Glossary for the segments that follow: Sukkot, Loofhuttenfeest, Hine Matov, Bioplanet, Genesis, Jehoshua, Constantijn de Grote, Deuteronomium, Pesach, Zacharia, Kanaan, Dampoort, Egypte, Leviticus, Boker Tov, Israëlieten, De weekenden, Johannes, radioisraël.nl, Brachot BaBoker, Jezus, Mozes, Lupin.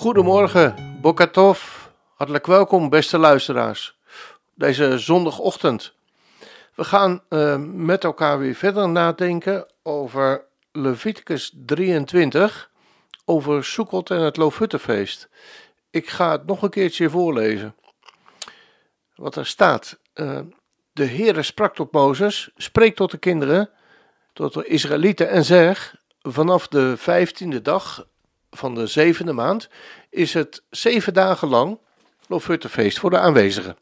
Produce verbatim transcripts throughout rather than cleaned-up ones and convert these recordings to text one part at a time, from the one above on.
Goedemorgen, Boker Tov. Hartelijk welkom, beste luisteraars. Deze zondagochtend. We gaan uh, met elkaar weer verder nadenken over Leviticus drieëntwintig, over Sukkot en het Loofhuttenfeest. Ik ga het nog een keertje voorlezen. Wat er staat. Uh, de Heere sprak tot Mozes, spreek tot de kinderen, tot de Israëlieten en zeg, vanaf de vijftiende dag van de zevende maand is het zeven dagen lang Loofhuttenfeest voor de aanwezigen.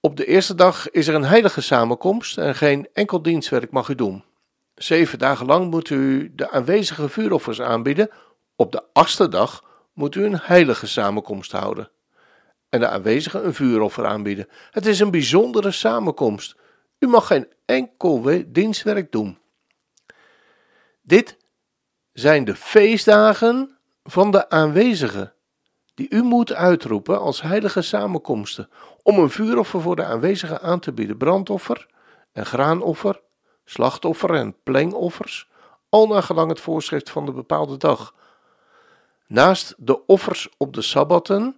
Op de eerste dag is er een heilige samenkomst en geen enkel dienstwerk mag u doen. Zeven dagen lang moet u de aanwezige vuuroffers aanbieden. Op de achtste dag moet u een heilige samenkomst houden en de aanwezigen een vuuroffer aanbieden. Het is een bijzondere samenkomst. U mag geen enkel dienstwerk doen. Dit zijn de feestdagen van de aanwezigen, die u moet uitroepen als heilige samenkomsten, om een vuuroffer voor de aanwezigen aan te bieden, brandoffer en graanoffer, slachtoffer en plengoffers, al naar gelang het voorschrift van de bepaalde dag. Naast de offers op de sabbatten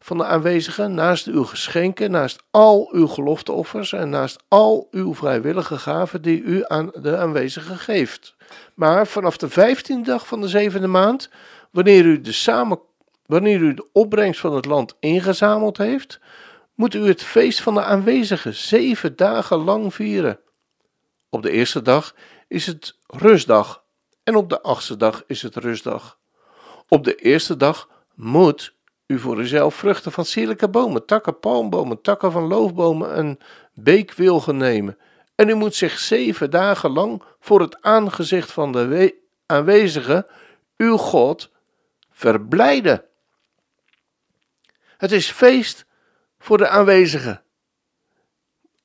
van de aanwezigen, naast uw geschenken, naast al uw gelofteoffers en naast al uw vrijwillige gaven die u aan de aanwezigen geeft. Maar vanaf de vijftiende dag van de zevende maand, wanneer u de samenkomst Wanneer u de opbrengst van het land ingezameld heeft, moet u het feest van de aanwezigen zeven dagen lang vieren. Op de eerste dag is het rustdag en op de achtste dag is het rustdag. Op de eerste dag moet u voor uzelf vruchten van sierlijke bomen, takken, palmbomen, takken van loofbomen en beekwilgen nemen. En u moet zich zeven dagen lang voor het aangezicht van de we- aanwezigen, uw God, verblijden. Het is feest voor de aanwezigen.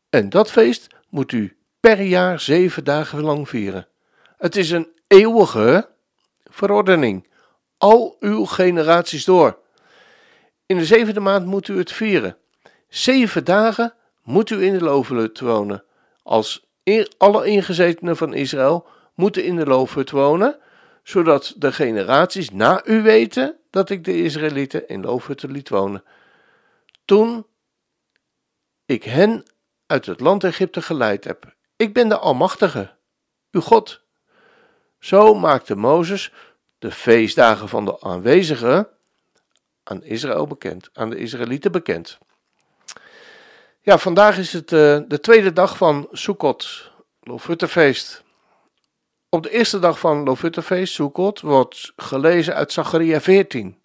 En dat feest moet u per jaar zeven dagen lang vieren. Het is een eeuwige verordening, al uw generaties door. In de zevende maand moet u het vieren. Zeven dagen moet u in de loofhut wonen. Als alle ingezetenen van Israël moeten in de loofhut wonen, zodat de generaties na u weten dat ik de Israëlieten in loofhutten liet wonen, toen ik hen uit het land Egypte geleid heb. Ik ben de Almachtige, uw God. Zo maakte Mozes de feestdagen van de aanwezigen aan Israël bekend, aan de Israëlieten bekend. Ja, vandaag is het uh, de tweede dag van Sukkot, Loofhuttenfeest. Op de eerste dag van Loofhuttenfeest, Sukkot, wordt gelezen uit Zacharia veertien.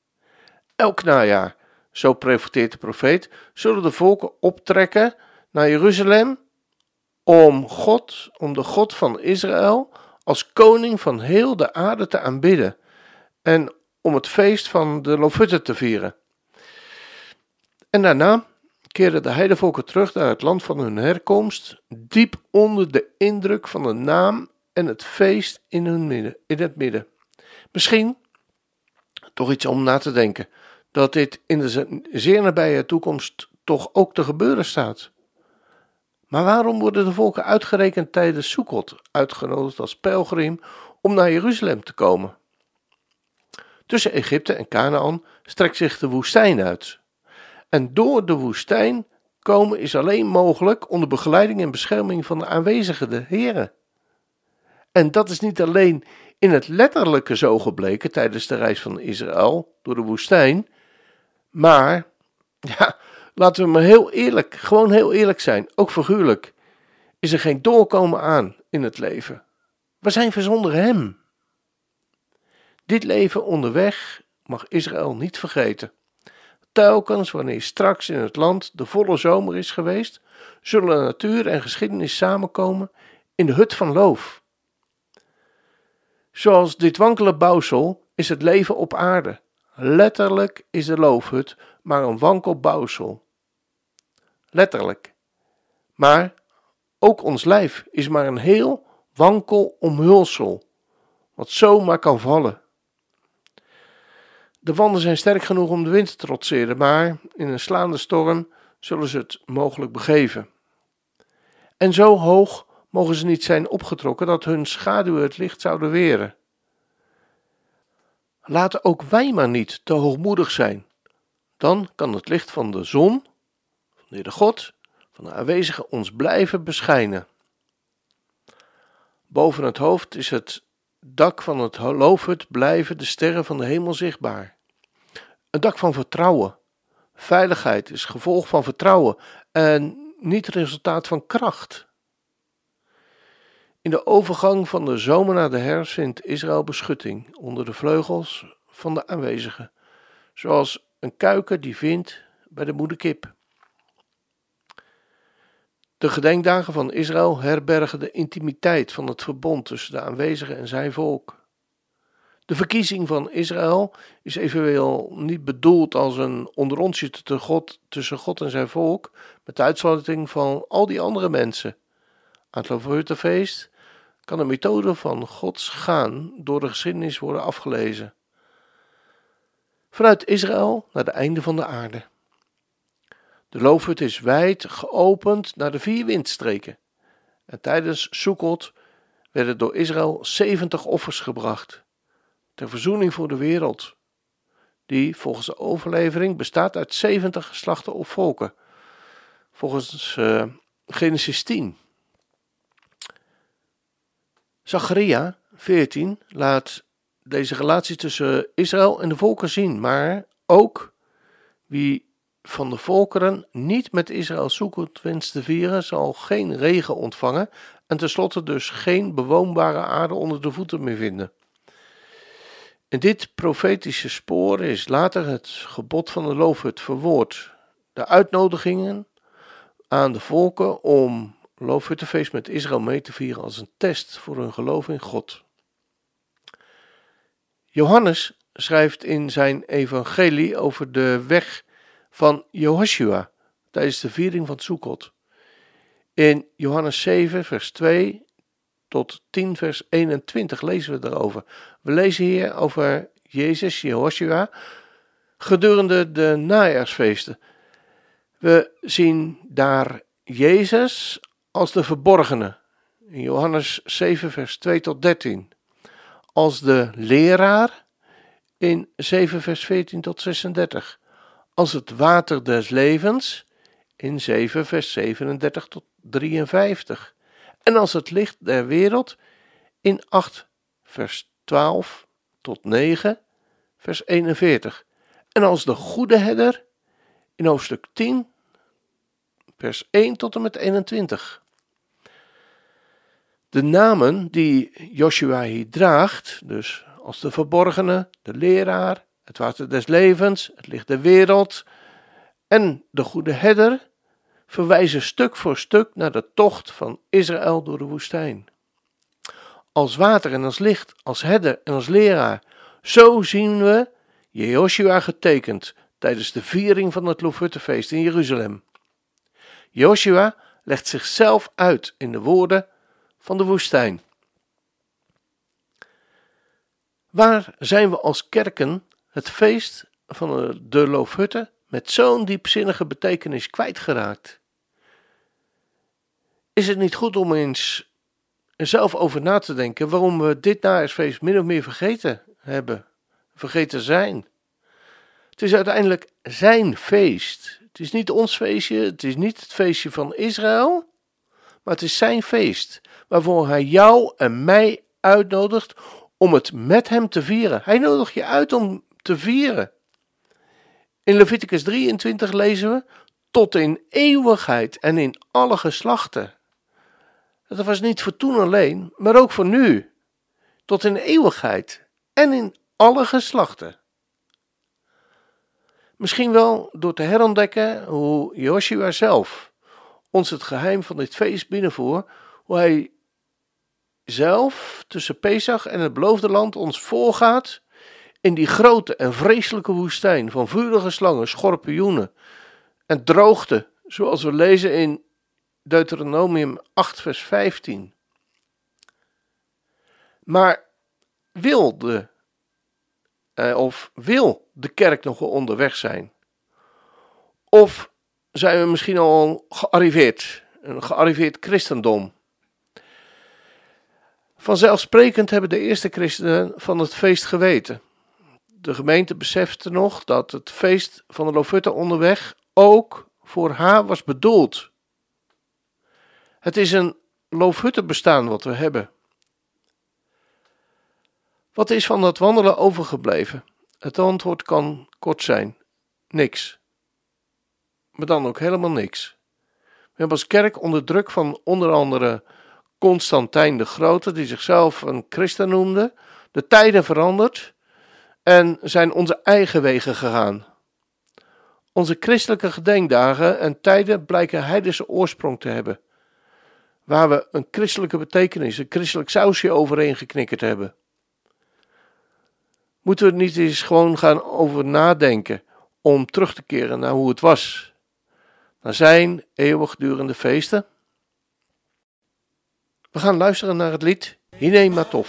Elk najaar, zo profeteert de profeet, zullen de volken optrekken naar Jeruzalem om God, om de God van Israël, als koning van heel de aarde te aanbidden en om het feest van de Loofhutten te vieren. En daarna keerden de heidevolken terug naar het land van hun herkomst, diep onder de indruk van de naam en het feest in, hun midden, in het midden. Misschien toch iets om na te denken, dat dit in de zeer nabije toekomst toch ook te gebeuren staat. Maar waarom worden de volken uitgerekend tijdens Sukkot uitgenodigd als pelgrim om naar Jeruzalem te komen? Tussen Egypte en Kanaan strekt zich de woestijn uit. En door de woestijn komen is alleen mogelijk onder begeleiding en bescherming van de aanwezigen, de Here. En dat is niet alleen in het letterlijke zo gebleken tijdens de reis van Israël door de woestijn. Maar, ja, laten we maar heel eerlijk, gewoon heel eerlijk zijn, ook figuurlijk. Is er geen doorkomen aan in het leven. We zijn zonder hem. Dit leven onderweg mag Israël niet vergeten. Telkens wanneer straks in het land de volle zomer is geweest, zullen natuur en geschiedenis samenkomen in de hut van loof. Zoals dit wankele bouwsel is het leven op aarde. Letterlijk is de loofhut maar een wankel bouwsel. Letterlijk. Maar ook ons lijf is maar een heel wankel omhulsel, wat zomaar kan vallen. De wanden zijn sterk genoeg om de wind te trotseren, maar in een slaande storm zullen ze het mogelijk begeven. En zo hoog mogen ze niet zijn opgetrokken dat hun schaduwen het licht zouden weren. Laten ook wij maar niet te hoogmoedig zijn. Dan kan het licht van de zon, van de Heere God, van de aanwezige ons blijven beschijnen. Boven het hoofd is het dak van het loofhut blijven de sterren van de hemel zichtbaar. Een dak van vertrouwen. Veiligheid is gevolg van vertrouwen en niet resultaat van kracht. In de overgang van de zomer naar de herfst vindt Israël beschutting onder de vleugels van de aanwezigen, zoals een kuiker die vindt bij de moederkip. De gedenkdagen van Israël herbergen de intimiteit van het verbond tussen de aanwezigen en zijn volk. De verkiezing van Israël is evenwel niet bedoeld als een onder onsje tussen God en zijn volk, met uitsluiting van al die andere mensen. Aan het Loofhuttenfeest kan de methode van Gods gaan door de geschiedenis worden afgelezen. Vanuit Israël naar de einde van de aarde. De loofhut is wijd geopend naar de vier windstreken. En tijdens Sukkot werden door Israël zeventig offers gebracht. Ter verzoening voor de wereld. Die volgens de overlevering bestaat uit zeventig geslachten of volken. Volgens uh, Genesis tien. Zacharia veertien laat deze relatie tussen Israël en de volken zien. Maar ook wie van de volkeren niet met Israël Sukkot wenst te vieren, zal geen regen ontvangen en tenslotte dus geen bewoonbare aarde onder de voeten meer vinden. In dit profetische spoor is later het gebod van de loofhut verwoord. De uitnodigingen aan de volken om Loofhuttenfeest met Israël mee te vieren als een test voor hun geloof in God. Johannes schrijft in zijn evangelie over de weg van Jehoshua tijdens de viering van Sukkot. In Johannes zeven vers twee tot tien vers eenentwintig lezen we daarover. We lezen hier over Jezus, Jehoshua, gedurende de najaarsfeesten. We zien daar Jezus als de verborgene, in Johannes zeven vers twee tot dertien. Als de leraar, in zeven vers veertien tot zesendertig. Als het water des levens, in zeven vers zevenendertig tot drieënvijftig. En als het licht der wereld, in acht vers twaalf tot negen vers eenenveertig. En als de goede herder, in hoofdstuk tien vers één tot en met eenentwintig. De namen die Joshua hier draagt, dus als de verborgene, de leraar, het water des levens, het licht der wereld en de goede herder, verwijzen stuk voor stuk naar de tocht van Israël door de woestijn. Als water en als licht, als herder en als leraar, zo zien we Jehoshua getekend tijdens de viering van het Loofhuttenfeest in Jeruzalem. Joshua legt zichzelf uit in de woorden van de woestijn. Waar zijn we als kerken het feest van de Loofhutten met zo'n diepzinnige betekenis kwijtgeraakt? Is het niet goed om eens zelf over na te denken waarom we dit najaarsfeest min of meer vergeten hebben, vergeten zijn? Het is uiteindelijk zijn feest. Het is niet ons feestje, het is niet het feestje van Israël, maar het is zijn feest, waarvoor hij jou en mij uitnodigt om het met hem te vieren. Hij nodigt je uit om te vieren. In Leviticus drieëntwintig lezen we, tot in eeuwigheid en in alle geslachten. Dat was niet voor toen alleen, maar ook voor nu. Tot in eeuwigheid en in alle geslachten. Misschien wel door te herontdekken hoe Joshua zelf ons het geheim van dit feest binnenvoert, hoe hij zelf tussen Pesach en het beloofde land ons voorgaat in die grote en vreselijke woestijn van vurige slangen, schorpioenen en droogte, zoals we lezen in Deuteronomium acht vers vijftien. Maar wilde eh, of wil de kerk nog wel onderweg zijn? Of zijn we misschien al gearriveerd, een gearriveerd christendom? Vanzelfsprekend hebben de eerste christenen van het feest geweten. De gemeente besefte nog dat het feest van de Loofhutten onderweg ook voor haar was bedoeld. Het is een Loofhuttenbestaan wat we hebben. Wat is van dat wandelen overgebleven? Het antwoord kan kort zijn. Niks. Maar dan ook helemaal niks. We hebben als kerk onder druk van onder andere Constantijn de Grote, die zichzelf een christen noemde, de tijden veranderd en zijn onze eigen wegen gegaan. Onze christelijke gedenkdagen en tijden blijken heidense oorsprong te hebben, waar we een christelijke betekenis, een christelijk sausje overheen geknikkerd hebben. Moeten we er niet eens gewoon gaan over nadenken om terug te keren naar hoe het was, naar zijn eeuwigdurende feesten? We gaan luisteren naar het lied Hine Matov.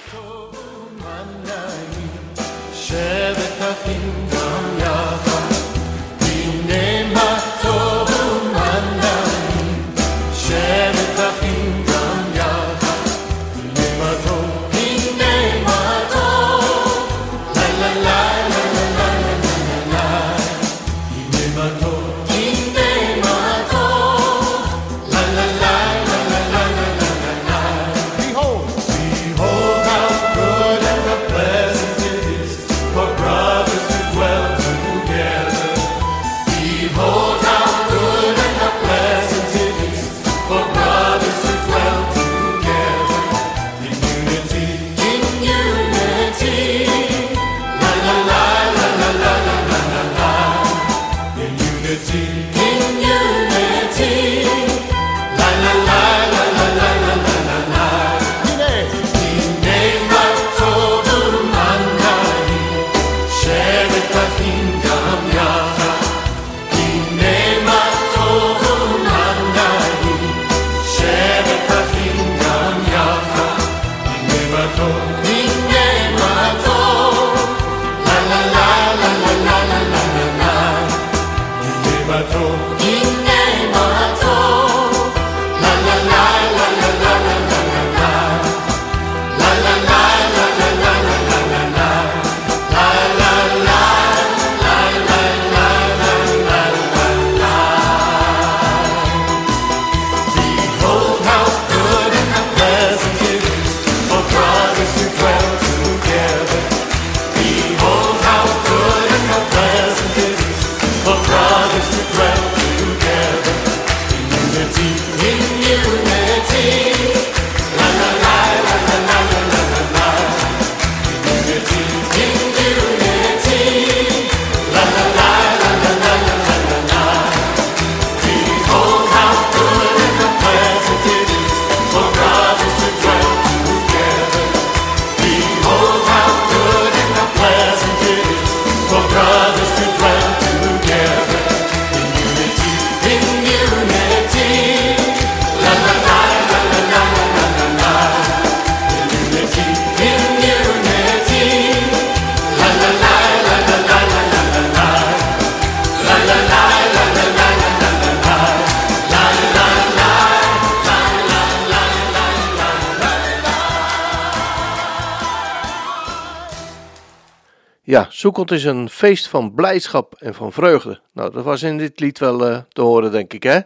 Ja, Sukkot is een feest van blijdschap en van vreugde. Nou, dat was in dit lied wel uh, te horen, denk ik, hè?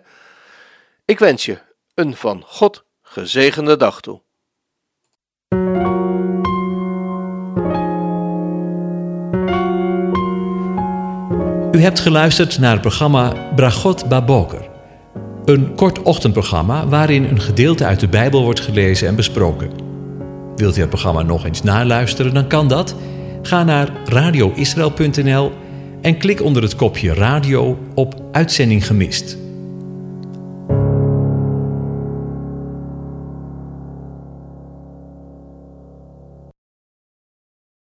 Ik wens je een van God gezegende dag toe. U hebt geluisterd naar het programma Brachot BaBoker. Een kort ochtendprogramma waarin een gedeelte uit de Bijbel wordt gelezen en besproken. Wilt u het programma nog eens naluisteren, dan kan dat. Ga naar radio israël punt n l en klik onder het kopje radio op Uitzending Gemist.